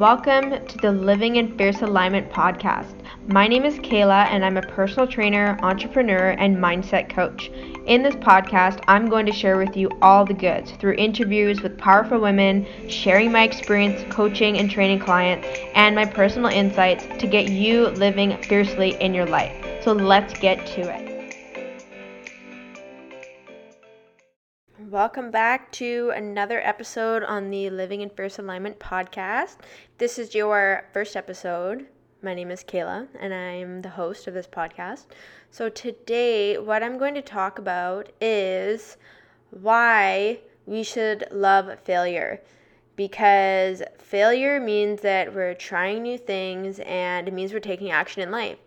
Welcome to the Living in Fierce Alignment podcast. My name is Kayla and I'm a personal trainer, entrepreneur, and mindset coach. In this podcast, I'm going to share with you all the goods through interviews with powerful women, sharing my experience coaching and training clients, and my personal insights to get you living fiercely in your life. So let's get to it. Welcome back to another episode on the Living in Fierce Alignment podcast. This is your first episode. My name is Kayla, and I'm the host of this podcast. So today, what I'm going to talk about is why we should love failure. Because failure means that we're trying new things, and it means we're taking action in life.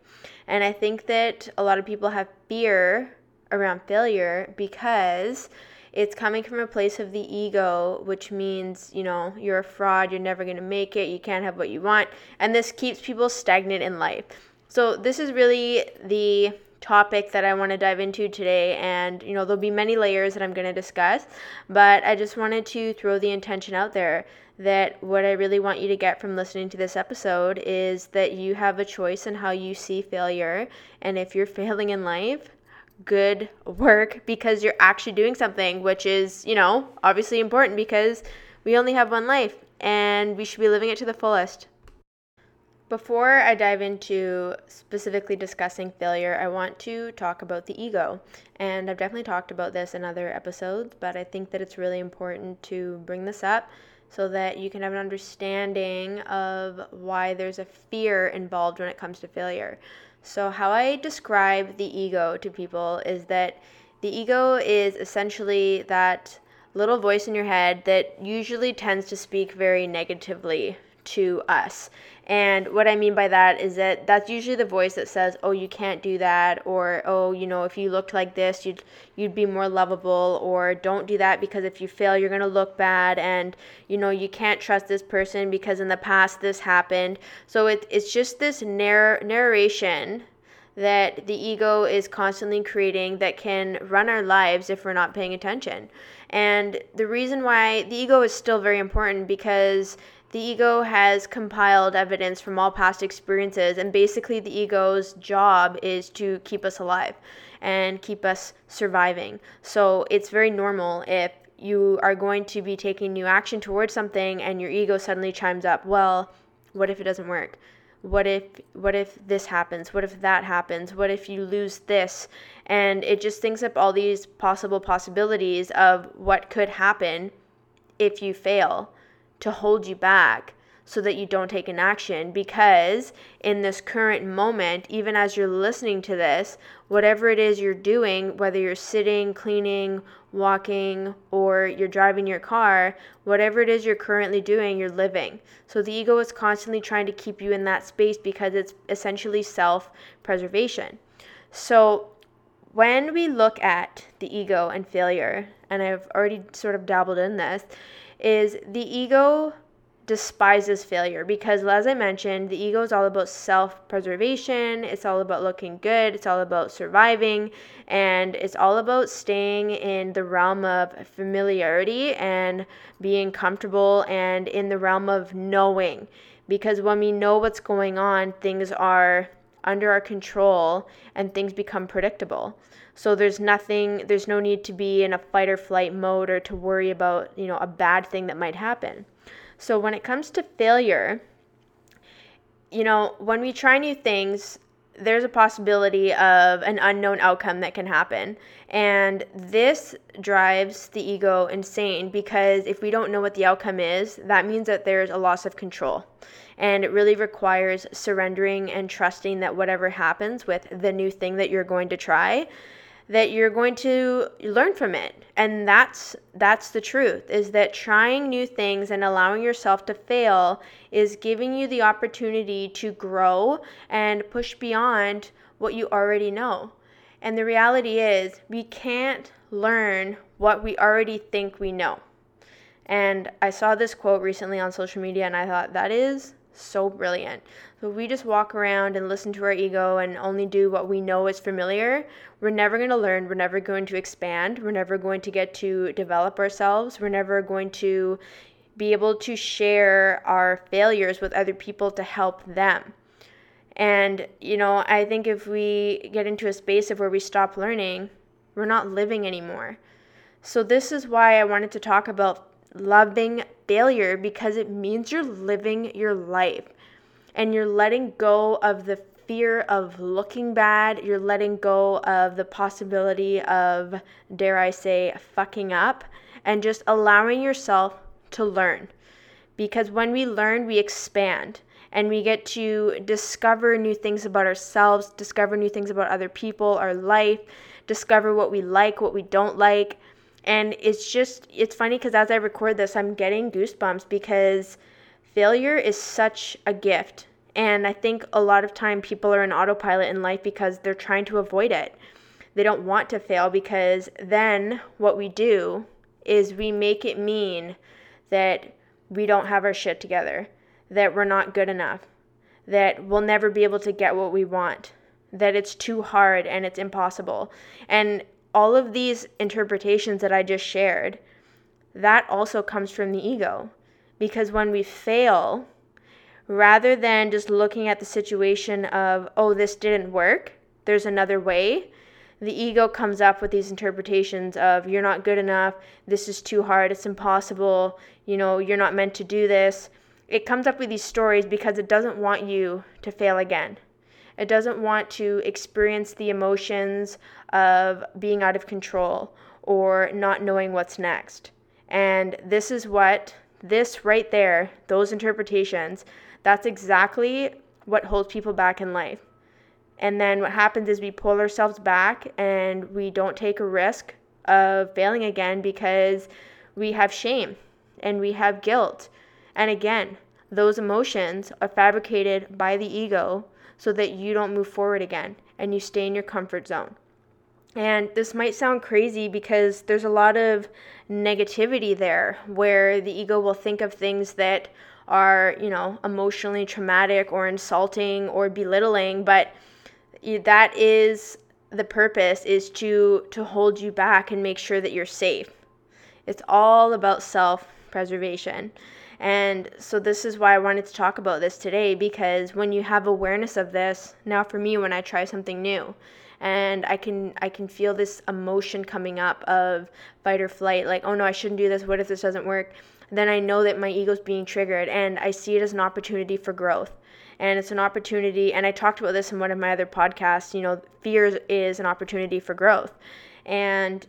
And I think that a lot of people have fear around failure because it's coming from a place of the ego, which means, you're a fraud, you're never going to make it, you can't have what you want, and this keeps people stagnant in life. So this is really the topic that I want to dive into today, and, there'll be many layers that I'm going to discuss, but I just wanted to throw the intention out there that what I really want you to get from listening to this episode is that you have a choice in how you see failure, and if you're failing in life, good work, because you're actually doing something, which is, obviously important because we only have one life and we should be living it to the fullest. Before I dive into specifically discussing failure, I want to talk about the ego. And I've definitely talked about this in other episodes, but I think that it's really important to bring this up so that you can have an understanding of why there's a fear involved when it comes to failure. So how I describe the ego to people is that the ego is essentially that little voice in your head that usually tends to speak very negatively to us. And what I mean by that is that that's usually the voice that says, oh, you can't do that, or, oh, if you looked like this, you'd be more lovable, or don't do that because if you fail, you're going to look bad, and, you can't trust this person because in the past this happened. So it's just this narration that the ego is constantly creating that can run our lives if we're not paying attention. And the reason why the ego is still very important because the ego has compiled evidence from all past experiences, and basically the ego's job is to keep us alive and keep us surviving. So it's very normal if you are going to be taking new action towards something and your ego suddenly chimes up, well, what if it doesn't work? What if this happens? What if that happens? What if you lose this? And it just thinks up all these possible possibilities of what could happen if you fail, to hold you back so that you don't take an action, because in this current moment, even as you're listening to this, whatever it is you're doing, whether you're sitting, cleaning, walking, or you're driving your car, whatever it is you're currently doing, you're living. So the ego is constantly trying to keep you in that space because it's essentially self-preservation. So when we look at the ego and failure, and I've already sort of dabbled in this, is the ego despises failure because, as I mentioned, the ego is all about self-preservation, it's all about looking good, it's all about surviving, and it's all about staying in the realm of familiarity and being comfortable and in the realm of knowing, because when we know what's going on, things are under our control and things become predictable. So there's no need to be in a fight or flight mode or to worry about, a bad thing that might happen. So when it comes to failure, when we try new things, there's a possibility of an unknown outcome that can happen. And this drives the ego insane because if we don't know what the outcome is, that means that there's a loss of control. And it really requires surrendering and trusting that whatever happens with the new thing that you're going to try, that you're going to learn from it. And that's the truth, is that trying new things and allowing yourself to fail is giving you the opportunity to grow and push beyond what you already know. And the reality is we can't learn what we already think we know. And I saw this quote recently on social media and I thought, that is so brilliant. So if we just walk around and listen to our ego and only do what we know is familiar, we're never going to learn, we're never going to expand, we're never going to get to develop ourselves, we're never going to be able to share our failures with other people to help them. And, you know, I think if we get into a space of where we stop learning, we're not living anymore. So this is why I wanted to talk about loving failure, because it means you're living your life and you're letting go of the fear of looking bad. You're letting go of the possibility of, dare I say, fucking up, and just allowing yourself to learn. Because when we learn, we expand and we get to discover new things about ourselves, discover new things about other people, our life, discover what we like, what we don't like. And it's just, it's funny because as I record this, I'm getting goosebumps because failure is such a gift. And I think a lot of time people are in autopilot in life because they're trying to avoid it. They don't want to fail, because then what we do is we make it mean that we don't have our shit together, that we're not good enough, that we'll never be able to get what we want, that it's too hard and it's impossible. And all of these interpretations that I just shared, that also comes from the ego. Because when we fail, rather than just looking at the situation of, oh, this didn't work, there's another way, the ego comes up with these interpretations of, you're not good enough, this is too hard, it's impossible, you know, you're not meant to do this. It comes up with these stories because it doesn't want you to fail again. It doesn't want to experience the emotions of being out of control or not knowing what's next. And this is what, this right there, those interpretations, that's exactly what holds people back in life. And then what happens is we pull ourselves back and we don't take a risk of failing again because we have shame and we have guilt. And again, those emotions are fabricated by the ego so that you don't move forward again and you stay in your comfort zone. And this might sound crazy because there's a lot of negativity there where the ego will think of things that are, you know, emotionally traumatic or insulting or belittling, but that is the purpose, is to hold you back and make sure that you're safe. It's all about self-preservation. And so this is why I wanted to talk about this today, because when you have awareness of this, now for me when I try something new and I can feel this emotion coming up of fight or flight, like, oh no, I shouldn't do this, what if this doesn't work? Then I know that my ego's being triggered, and I see it as an opportunity for growth. And it's an opportunity, and I talked about this in one of my other podcasts, you know, fear is an opportunity for growth. And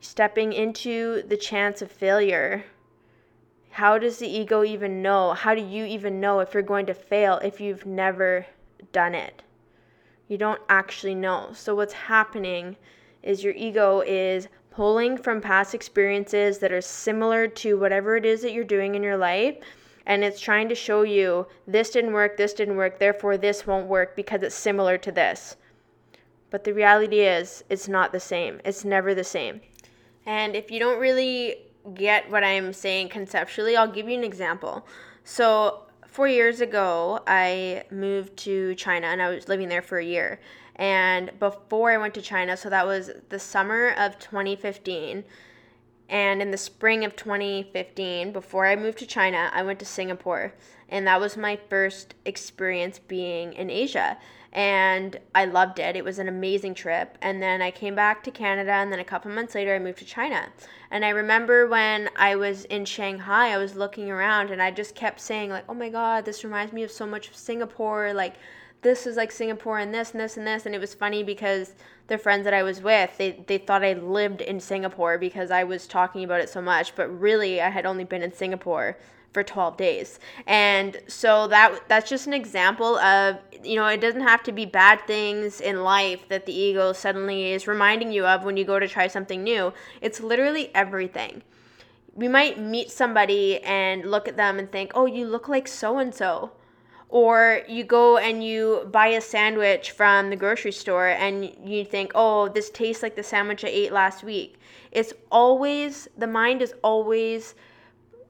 stepping into the chance of failure, how does the ego even know? How do you even know if you're going to fail if you've never done it? You don't actually know. So what's happening is your ego is pulling from past experiences that are similar to whatever it is that you're doing in your life, and it's trying to show you this didn't work, therefore this won't work because it's similar to this. But the reality is it's not the same. It's never the same. And if you don't really get what I'm saying conceptually, I'll give you an example. So 4 years ago, I moved to China and I was living there for a year. And before I went to China, so that was the summer of 2015. And in the spring of 2015, before I moved to China, I went to Singapore. And that was my first experience being in Asia. And I loved it. It was an amazing trip. And then I came back to Canada, and then a couple months later I moved to China. And I remember when I was in Shanghai, I was looking around and I just kept saying, like, oh my God, this reminds me of so much of Singapore. Like, this is like Singapore and this and this and this. And it was funny because the friends that I was with, they thought I lived in Singapore because I was talking about it so much. But really, I had only been in Singapore for 12 days. And so that's just an example of, you know, it doesn't have to be bad things in life that the ego suddenly is reminding you of when you go to try something new. It's literally everything. We might meet somebody and look at them and think, oh, you look like so-and-so. Or you go and you buy a sandwich from the grocery store and you think, oh, this tastes like the sandwich I ate last week. It's always, the mind is always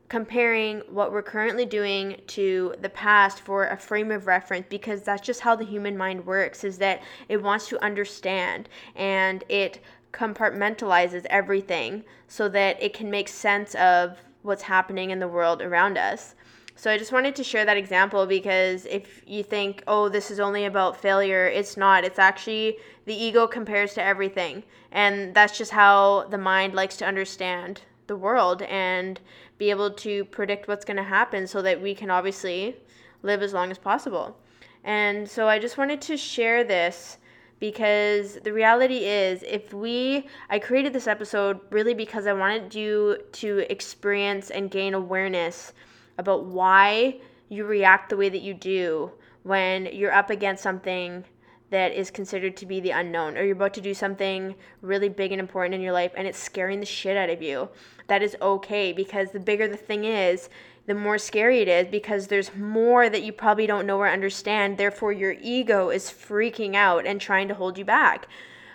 comparing what we're currently doing to the past for a frame of reference, because that's just how the human mind works, is that it wants to understand and it compartmentalizes everything so that it can make sense of what's happening in the world around us. So I just wanted to share that example, because if you think, oh, this is only about failure, it's not. It's actually the ego compares to everything. And that's just how the mind likes to understand the world and be able to predict what's going to happen so that we can obviously live as long as possible. And so I just wanted to share this, because the reality is, I created this episode really because I wanted you to experience and gain awareness about why you react the way that you do when you're up against something that is considered to be the unknown, or you're about to do something really big and important in your life and it's scaring the shit out of you. That is okay, because the bigger the thing is, the more scary it is, because there's more that you probably don't know or understand. Therefore, your ego is freaking out and trying to hold you back.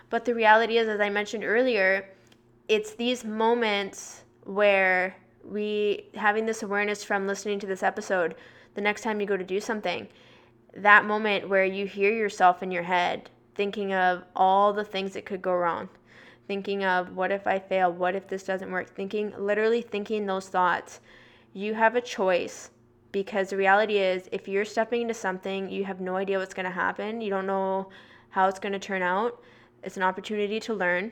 But the reality is, as I mentioned earlier, it's these moments where having this awareness from listening to this episode, the next time you go to do something, that moment where you hear yourself in your head thinking of all the things that could go wrong, thinking of what if I fail, what if this doesn't work, literally thinking those thoughts, you have a choice, because the reality is, if you're stepping into something, you have no idea what's going to happen, you don't know how it's going to turn out, it's an opportunity to learn.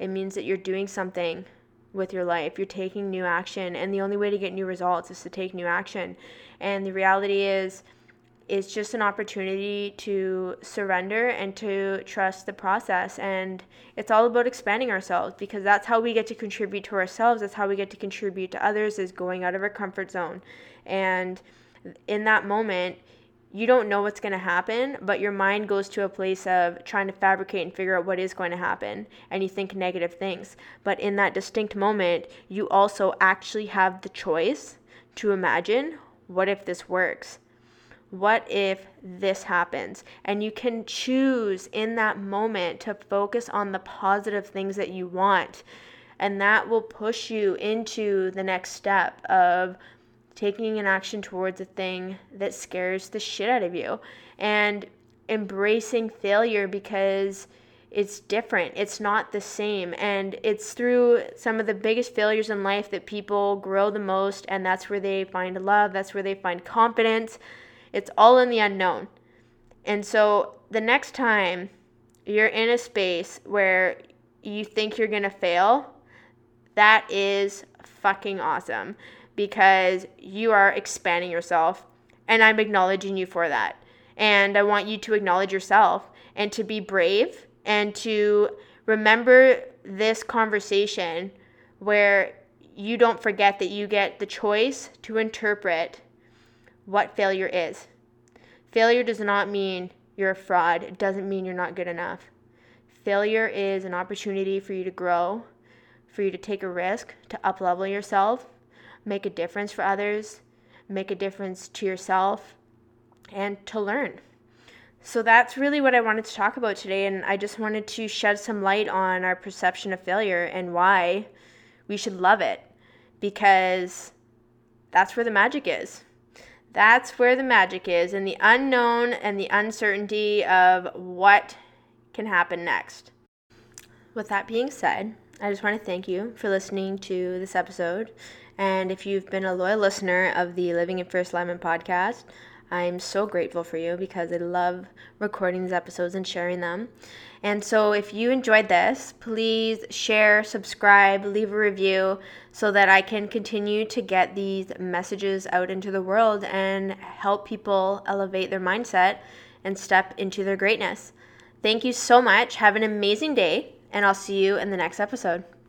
It means that you're doing something with your life, you're taking new action, and the only way to get new results is to take new action. And the reality is, it's just an opportunity to surrender and to trust the process. And it's all about expanding ourselves, because that's how we get to contribute to ourselves. That's how we get to contribute to others, is going out of our comfort zone. And in that moment, you don't know what's going to happen, but your mind goes to a place of trying to fabricate and figure out what is going to happen. And you think negative things. But in that distinct moment, you also actually have the choice to imagine, what if this works? What if this happens? And you can choose in that moment to focus on the positive things that you want. And that will push you into the next step of taking an action towards a thing that scares the shit out of you. And embracing failure, because it's different. It's not the same. And it's through some of the biggest failures in life that people grow the most. And that's where they find love. That's where they find confidence. It's all in the unknown. And so the next time you're in a space where you think you're going to fail, that is fucking awesome, because you are expanding yourself, and I'm acknowledging you for that. And I want you to acknowledge yourself and to be brave and to remember this conversation, where you don't forget that you get the choice to interpret what failure is. Failure does not mean you're a fraud. It doesn't mean you're not good enough. Failure is an opportunity for you to grow, for you to take a risk, to up-level yourself, make a difference for others, make a difference to yourself, and to learn. So that's really what I wanted to talk about today, and I just wanted to shed some light on our perception of failure and why we should love it, because that's where the magic is. That's where the magic is, in the unknown and the uncertainty of what can happen next. With that being said, I just want to thank you for listening to this episode. And if you've been a loyal listener of the Living in Fierce Alignment podcast, I'm so grateful for you, because I love recording these episodes and sharing them. And so if you enjoyed this, please share, subscribe, leave a review, so that I can continue to get these messages out into the world and help people elevate their mindset and step into their greatness. Thank you so much. Have an amazing day, and I'll see you in the next episode.